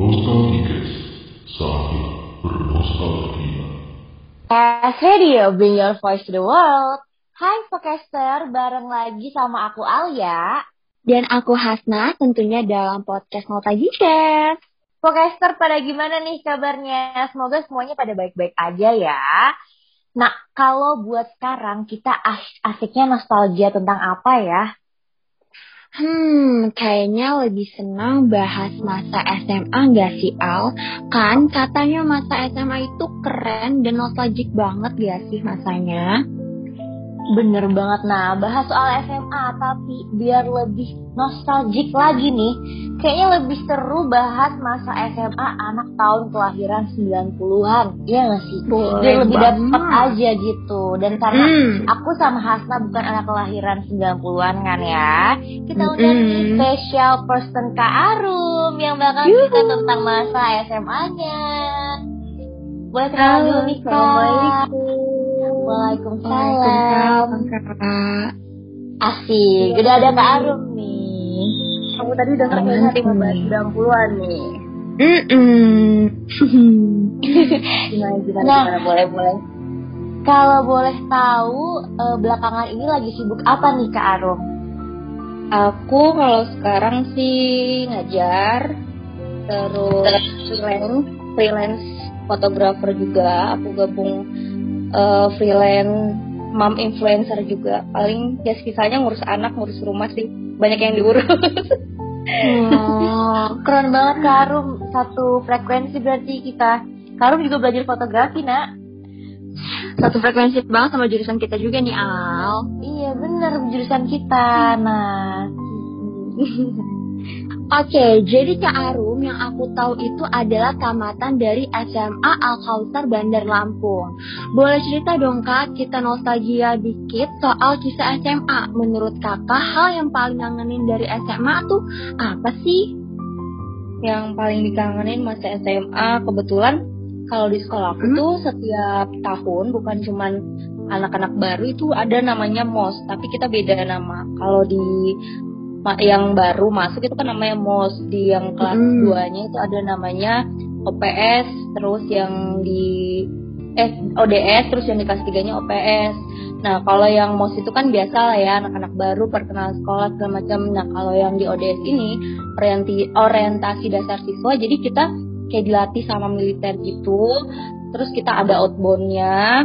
Nostalgikes, saatnya bernostalgia. Focus Radio, bring your voice to the world. Hai Pocaster, bareng lagi sama aku Alya. Dan aku Hasna, tentunya dalam podcast Malta Jeter. Pocaster, pada gimana nih kabarnya? Semoga semuanya pada baik-baik aja ya. Nah, kalau buat sekarang kita asiknya nostalgia tentang apa ya? Kayaknya lebih senang bahas masa SMA gak sih Al? Kan katanya masa SMA itu keren dan nostalgic banget gak sih masanya? Bener banget, nah bahas soal SMA tapi biar lebih nostalgic lagi nih, kayaknya lebih seru bahas masa SMA anak tahun kelahiran 90-an, iya gak sih? Boleh lebih dapet aja gitu. Dan karena aku sama Hasna bukan anak kelahiran 90-an kan ya, kita undang special person Kak Arum yang bakal cerita tentang masa SMA-nya. Boleh kenalan dulu nih Kak. Waalaikumsalam. Asik, udah ada Kak Arum nih. Kamu tadi udah ngomongin tentang 90-an nih. Gimana, boleh. Kalau boleh tahu belakangan ini lagi sibuk apa nih Kak Arum? Aku kalau sekarang sih ngajar, terus freelance fotografer juga. Aku gabung freelance mom influencer juga. Paling ya sisanya ngurus anak, ngurus rumah sih. Banyak yang diurus. Keren banget Kak Arum, satu frekuensi berarti kita. Kak Arum juga belajar fotografi nak. Satu frekuensi banget sama jurusan kita juga nih Al. Iya benar, jurusan kita. Nah. Oke, jadi Kak Arum yang aku tahu itu adalah tamatan dari SMA Al-Kautsar Bandar Lampung. Boleh cerita dong Kak, kita nostalgia dikit soal kisah SMA. Menurut Kakak, hal yang paling ngangenin dari SMA tuh apa sih? Yang paling dikangenin masa SMA, kebetulan kalau di sekolah aku tuh setiap tahun bukan cuman anak-anak baru itu ada namanya MOS, tapi kita beda nama. Kalau di yang baru masuk itu kan namanya MOS, di yang kelas 2-nya itu ada namanya OPS, terus yang di ODS, terus yang di kelas 3-nya OPS. Nah, kalau yang MOS itu kan biasa lah ya, anak-anak baru perkenalan sekolah segala macam. Nah, kalau yang di ODS ini orientasi dasar siswa, jadi kita kayak dilatih sama militer gitu. Terus kita ada outbound-nya.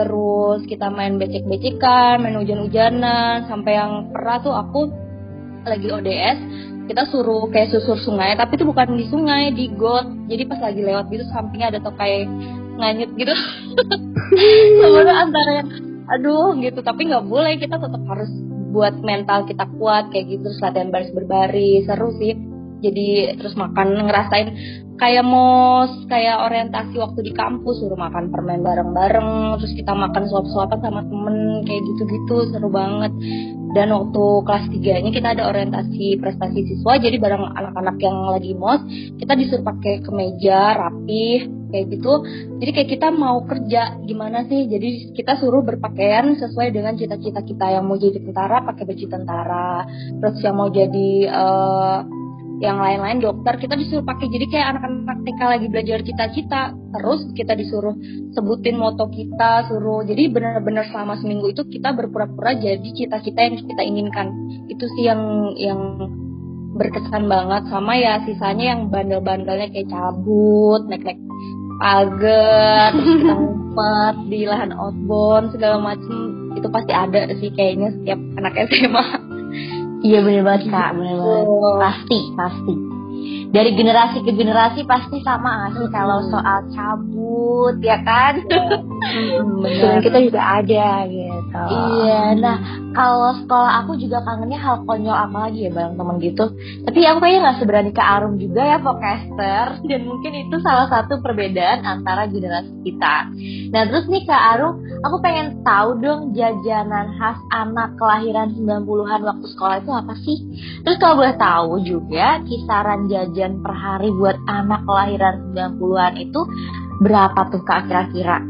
Terus kita main becek-becekan, main hujan-hujanan, sampai yang pernah tuh aku lagi ODS, kita suruh kayak susur sungai, tapi itu bukan di sungai, di got. Jadi pas lagi lewat gitu sampingnya ada tokai nganyut gitu. Sebenarnya antara aduh gitu, tapi nggak boleh, kita tetap harus buat mental kita kuat kayak gitu. Terus latihan baris berbaris, seru sih. Jadi terus makan, ngerasain kayak MOS, kayak orientasi waktu di kampus, suruh makan permen bareng-bareng, terus kita makan suap-suapan sama temen kayak gitu-gitu, seru banget. Dan waktu kelas 3-nya kita ada orientasi prestasi siswa, jadi bareng anak-anak yang lagi MOS, kita disuruh pakai kemeja, rapih, kayak gitu. Jadi kayak kita mau kerja, gimana sih? Jadi kita suruh berpakaian sesuai dengan cita-cita kita, yang mau jadi tentara, pakai baju tentara. Terus yang mau jadi yang lain-lain dokter, kita disuruh pakai jadi kayak anak-anak TK lagi belajar cita-cita. Terus kita disuruh sebutin moto kita, suruh. Jadi benar-benar selama seminggu itu kita berpura-pura jadi cita-cita yang kita inginkan. Itu sih yang berkesan banget. Sama ya sisanya yang bandel-bandelnya kayak cabut, naik-naik pagar, kita ngumpet di lahan outbound segala macam. Itu pasti ada sih kayaknya setiap anak SMA. Iya bener banget Kak, bener banget. Pasti. Dari generasi ke generasi pasti sama sih kalau soal cabut, ya kan? Bener. Kita juga ada gitu. Iya, nah kalau sekolah aku juga kangennya hal konyol apa lagi ya bareng temen gitu. Tapi aku kayaknya nggak seberani Kak Arum juga ya Pocaster, dan mungkin itu salah satu perbedaan antara generasi kita. Nah terus nih Kak Arum, aku pengen tahu dong jajanan khas anak kelahiran 90-an waktu sekolah itu apa sih? Terus kalau boleh tahu juga kisaran jajan per hari buat anak kelahiran 90-an itu berapa tuh Kak kira-kira?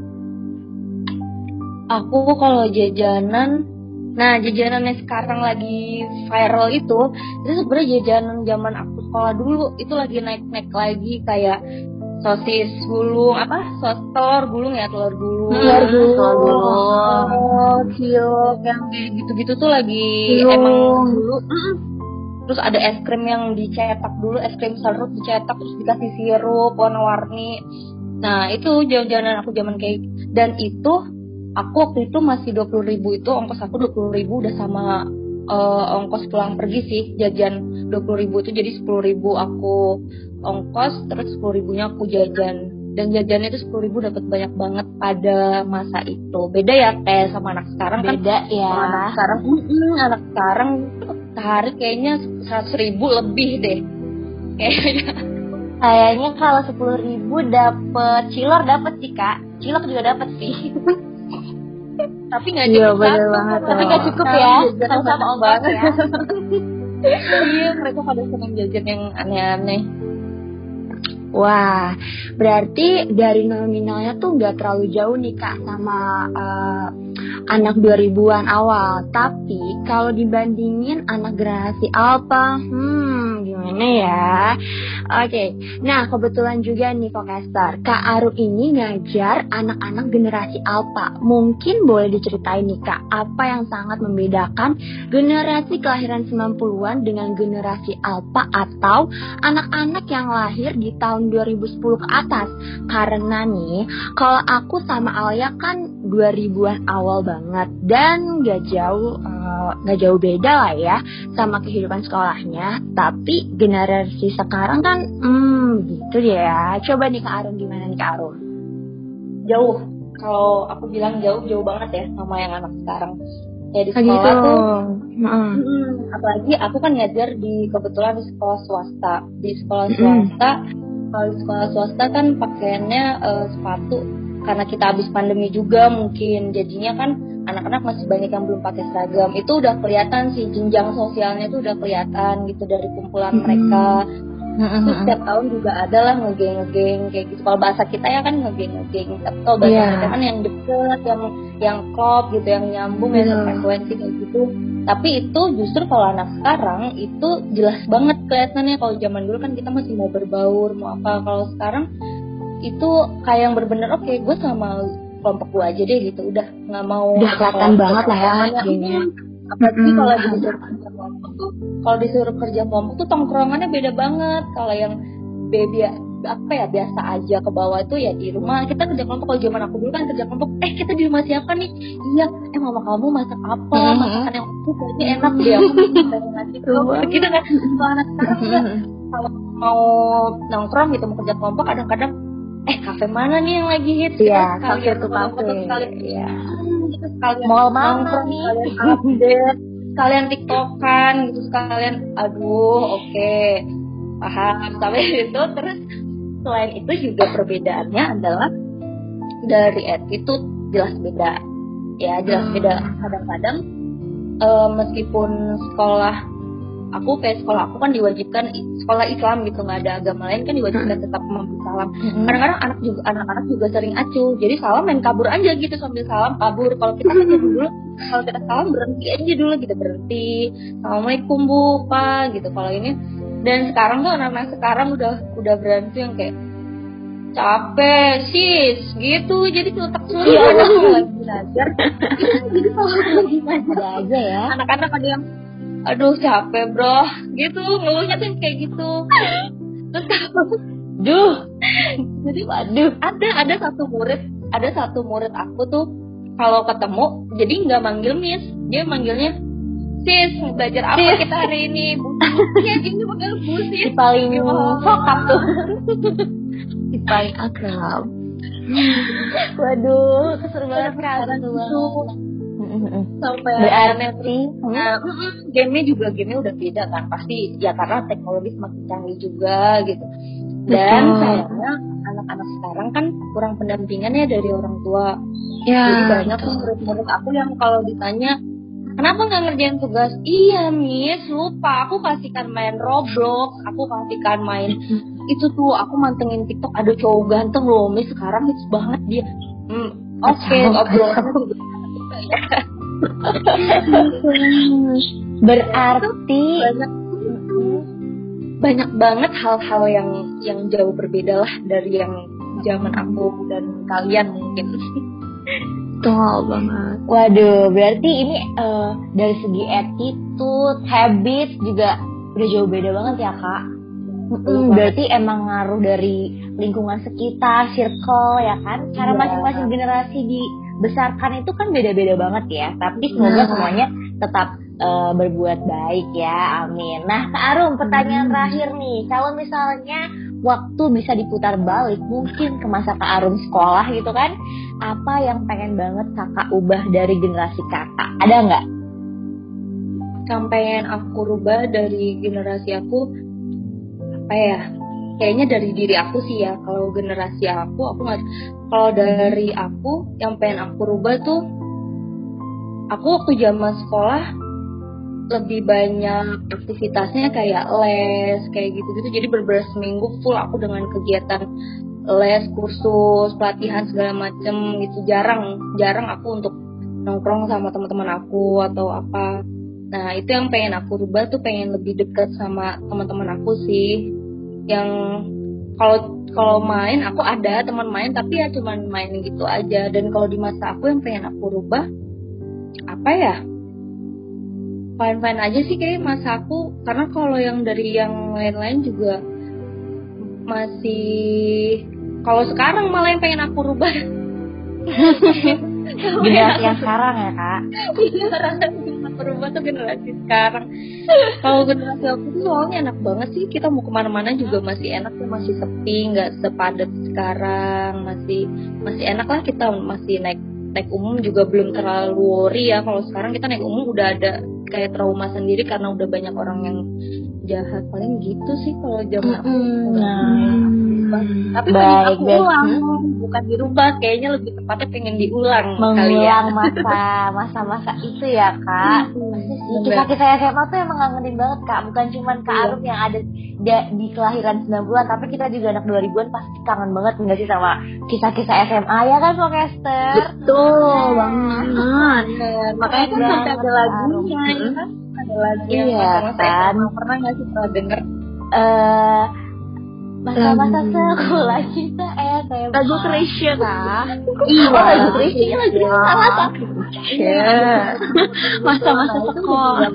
Aku kalau jajanan Nah, jajanan yang sekarang lagi viral itu sebenarnya jajanan zaman aku sekolah dulu, itu lagi naik-naik lagi, kayak sosis gulung, telur gulung ya, telur gulung, cilok, yang gitu-gitu tuh lagi cilok. Emang dulu. Terus ada es krim yang dicetak dulu, es krim serut dicetak terus dikasih sirup warna-warni. Nah, itu jajanan aku zaman kayak, dan itu aku waktu itu masih 20.000, itu ongkos aku 20.000 udah sama ongkos pulang pergi sih, jajan 20.000 itu jadi 10.000 aku ongkos, terus 10.000-nya aku jajan. Dan jajannya itu 10.000 dapat banyak banget pada masa itu. Beda ya kayak sama anak sekarang. Beda kan? Beda ya. Anak sekarang sehari kayaknya 100.000 lebih deh. Kayaknya kalau 10.000 dapet cilor dapet sih kak, cilok juga dapet sih. Tapi nggak cukup banget, tapi nggak cukup ya sama-sama ongkos ya. Iya, mereka pada senang jajan yang aneh-aneh. Wah, berarti dari nominalnya tuh nggak terlalu jauh nih kak sama anak 2000-an awal. Tapi kalau dibandingin anak generasi alpha, gimana ya? Oke. Nah, kebetulan juga nih Pocaster, Kak Arum ini ngajar anak-anak generasi alpha. Mungkin boleh diceritain nih kak, apa yang sangat membedakan generasi kelahiran 90-an dengan generasi alpha atau anak-anak yang lahir di tahun 2010 ke atas? Karena nih kalau aku sama Alya kan 2000-an awal banget, dan gak jauh beda lah ya sama kehidupan sekolahnya. Tapi generasi sekarang kan gitu ya. Coba nih Kak Arum, gimana nih Kak Arum? Jauh, kalau aku bilang jauh banget ya sama yang anak sekarang. Ya di sekolah gitu. Apalagi aku kan ngajar kebetulan di sekolah swasta. Kalau sekolah swasta kan pakaiannya sepatu, karena kita habis pandemi juga mungkin, jadinya kan anak-anak masih banyak yang belum pakai seragam. Itu udah kelihatan sih, jenjang sosialnya itu udah kelihatan gitu dari kumpulan mereka. Terus setiap tahun juga ada lah ngegeng-ngegeng kayak gitu. Kalau bahasa kita ya kan ngegeng-ngegeng, tapi kalau bahasa mereka kan yang deket, yang klop gitu, yang nyambung, yang frekuensi kayak gitu. Tapi itu justru kalau anak sekarang itu jelas banget kelihatannya. Kalau zaman dulu kan kita masih mau berbaur, mau apa. Kalau sekarang itu kayak yang benar-benar oke, gue sama kelompok gue aja deh gitu. Udah nggak mau. Udah kelihatan banget lah ya. Apalagi kalau disuruh kerja kelompok tuh, tongkrongannya beda banget. Kalau yang baby biasa aja ke bawah itu ya di rumah. Kita kerja kelompok, kalau zaman aku dulu kan kerja kelompok, kita di rumah siapa nih? Iya, mama kamu masak apa? Masakan yang ini enak deh. Kita kan kalau anak sekarang kalau mau nongkrong gitu, mau kerja kelompok, kadang-kadang kafe mana nih yang lagi hits? Iya, kafe tuh kafe. Iya. Mall mana nih? Update. Sekalian TikTokan gitu, sekalian paham sampai itu. Terus selain itu juga perbedaannya adalah dari attitude jelas beda ya, kadang-kadang meskipun sekolah aku kan diwajibkan sekolah Islam gitu, nggak ada agama lain kan, diwajibkan tetap memberi salam. Kadang-kadang anak-anak juga sering acuh, jadi salam main kabur aja gitu, sambil salam kabur. Kalau kita aja dulu, kalau kita salam berhenti aja dulu gitu, berhenti, assalamualaikum bu, pak gitu. Kalau ini, dan sekarang tuh anak-anak sekarang udah berhenti yang kayak capek sis gitu, jadi celutak-celutak anak lagi belajar. Jadi kalau lagi belajar aja ya, anak-anak ada yang aduh capek bro gitu, ngeluhnya tuh kayak gitu. Terus duh, jadi waduh, ada satu murid aku tuh kalau ketemu jadi nggak manggil miss, dia manggilnya sis. Belajar apa sis kita hari ini? Ya ini manggil bu sis, paling sokap tuh, paling akrab. Waduh, seru banget kan tuh. Sampai berarti gamenya juga udah beda kan pasti ya, karena teknologi semakin canggih juga gitu. Dan sayangnya anak-anak sekarang kan kurang pendampingannya dari orang tua ya, jadi banyak murid-murid aku yang kalau ditanya kenapa nggak ngerjain tugas, iya miss lupa, aku kasihkan main Roblox, aku kasihkan main itu tuh, aku mantengin TikTok. Ada cowok ganteng loh miss sekarang, hits banget dia. Oke, obrolan Berarti banyak banget hal-hal yang jauh berbeda lah dari yang zaman aku dan kalian mungkin. Betul banget. Waduh, berarti ini dari segi attitude, habits juga udah jauh beda banget ya Kak. Berarti emang ngaruh dari lingkungan sekitar, circle ya kan. Cara masing-masing generasi dibesarkan itu kan beda-beda banget ya. Tapi semoga semuanya tetap berbuat baik ya, amin. Nah Kak Arum, pertanyaan terakhir nih, kalau misalnya waktu bisa diputar balik mungkin ke masa Kak Arum sekolah gitu kan, apa yang pengen banget kakak ubah dari generasi kakak, ada gak? Yang pengen aku rubah dari generasi aku apa ya, kayaknya dari diri aku sih ya. Kalau generasi aku gak, kalau dari aku yang pengen aku rubah tuh, aku waktu zaman sekolah lebih banyak aktivitasnya kayak les, kayak gitu-gitu. Jadi bener-bener seminggu full aku dengan kegiatan les, kursus, pelatihan segala macem gitu. Jarang aku untuk nongkrong sama teman-teman aku atau apa. Nah itu yang pengen aku rubah tuh, pengen lebih dekat sama teman-teman aku sih. Yang kalau main aku ada teman main, tapi ya cuman main gitu aja. Dan kalau di masa aku yang pengen aku rubah apa ya? Fine-fine aja sih kayak masa aku, karena kalau yang dari yang lain-lain juga masih, kalau sekarang malah yang pengen aku rubah generasi yang sekarang ya Kak. Generasi yang berubah tuh generasi sekarang. Kalau generasi aku tuh soalnya enak banget sih, kita mau kemana-mana juga masih enak, masih sepi, nggak sepadat sekarang, masih enak lah, kita masih naik umum juga belum terlalu worry ya. Kalau sekarang kita naik umum udah ada kayak trauma sendiri karena udah banyak orang yang jahat, paling gitu sih kalau zaman aku. Tapi baik, aku ulang, bukan dirubah, kayaknya lebih tepatnya pengen diulang kali ya. Masa-masa itu ya Kak. Kisah-kisah SMA tuh emang ngangenin banget Kak, bukan cuman Kak Arum yang ada di kelahiran 90-an, tapi kita juga anak 2000-an pasti kangen banget nggak sih sama kisah-kisah SMA ya kan Pocaster? Betul banget. Makanya kan sampai ada lagunya kan? Ada lagu yang masa-masa SMA, pernah nggak sih pernah denger? Masa-masa sekolah kita SMA. Lagu Krisya lah. Iya, lagu Krisya itu lagu salah satu. Masa-masa sekolah.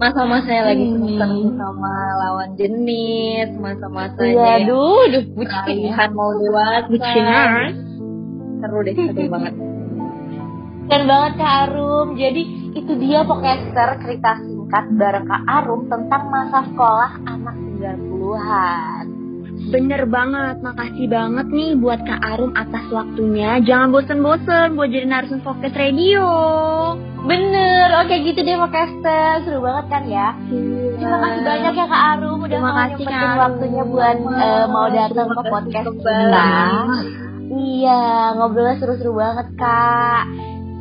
Masa-masa lagi senang sama lawan jenis, masa-masanya. Aduh, udah bucin mau lewat, bucinan. Seru deh, seru banget. Keren banget Kak Arum. Jadi itu dia Pocaster cerita singkat bareng Kak Arum tentang masa sekolah anak 90-an. Bener banget, makasih banget nih buat Kak Arum atas waktunya. Jangan bosen-bosen buat jadi narasum Focus Radio. Bener, oke gitu deh Pocaster. Seru banget kan ya? Iya. Terima kasih banyak ya Kak Arum. Udah nyempetin waktunya buat mau datang ke podcast kita. Iya, ngobrolnya seru-seru banget Kak.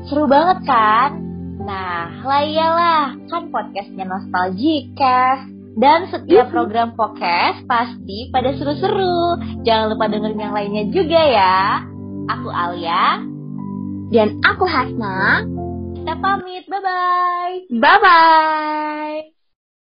Seru banget kan? Nah, lah iyalah, kan podcastnya Nostalgicast. Dan setiap program podcast pasti pada seru-seru. Jangan lupa dengerin yang lainnya juga ya. Aku Alya. Dan aku Hasna. Kita pamit, bye-bye. Bye-bye.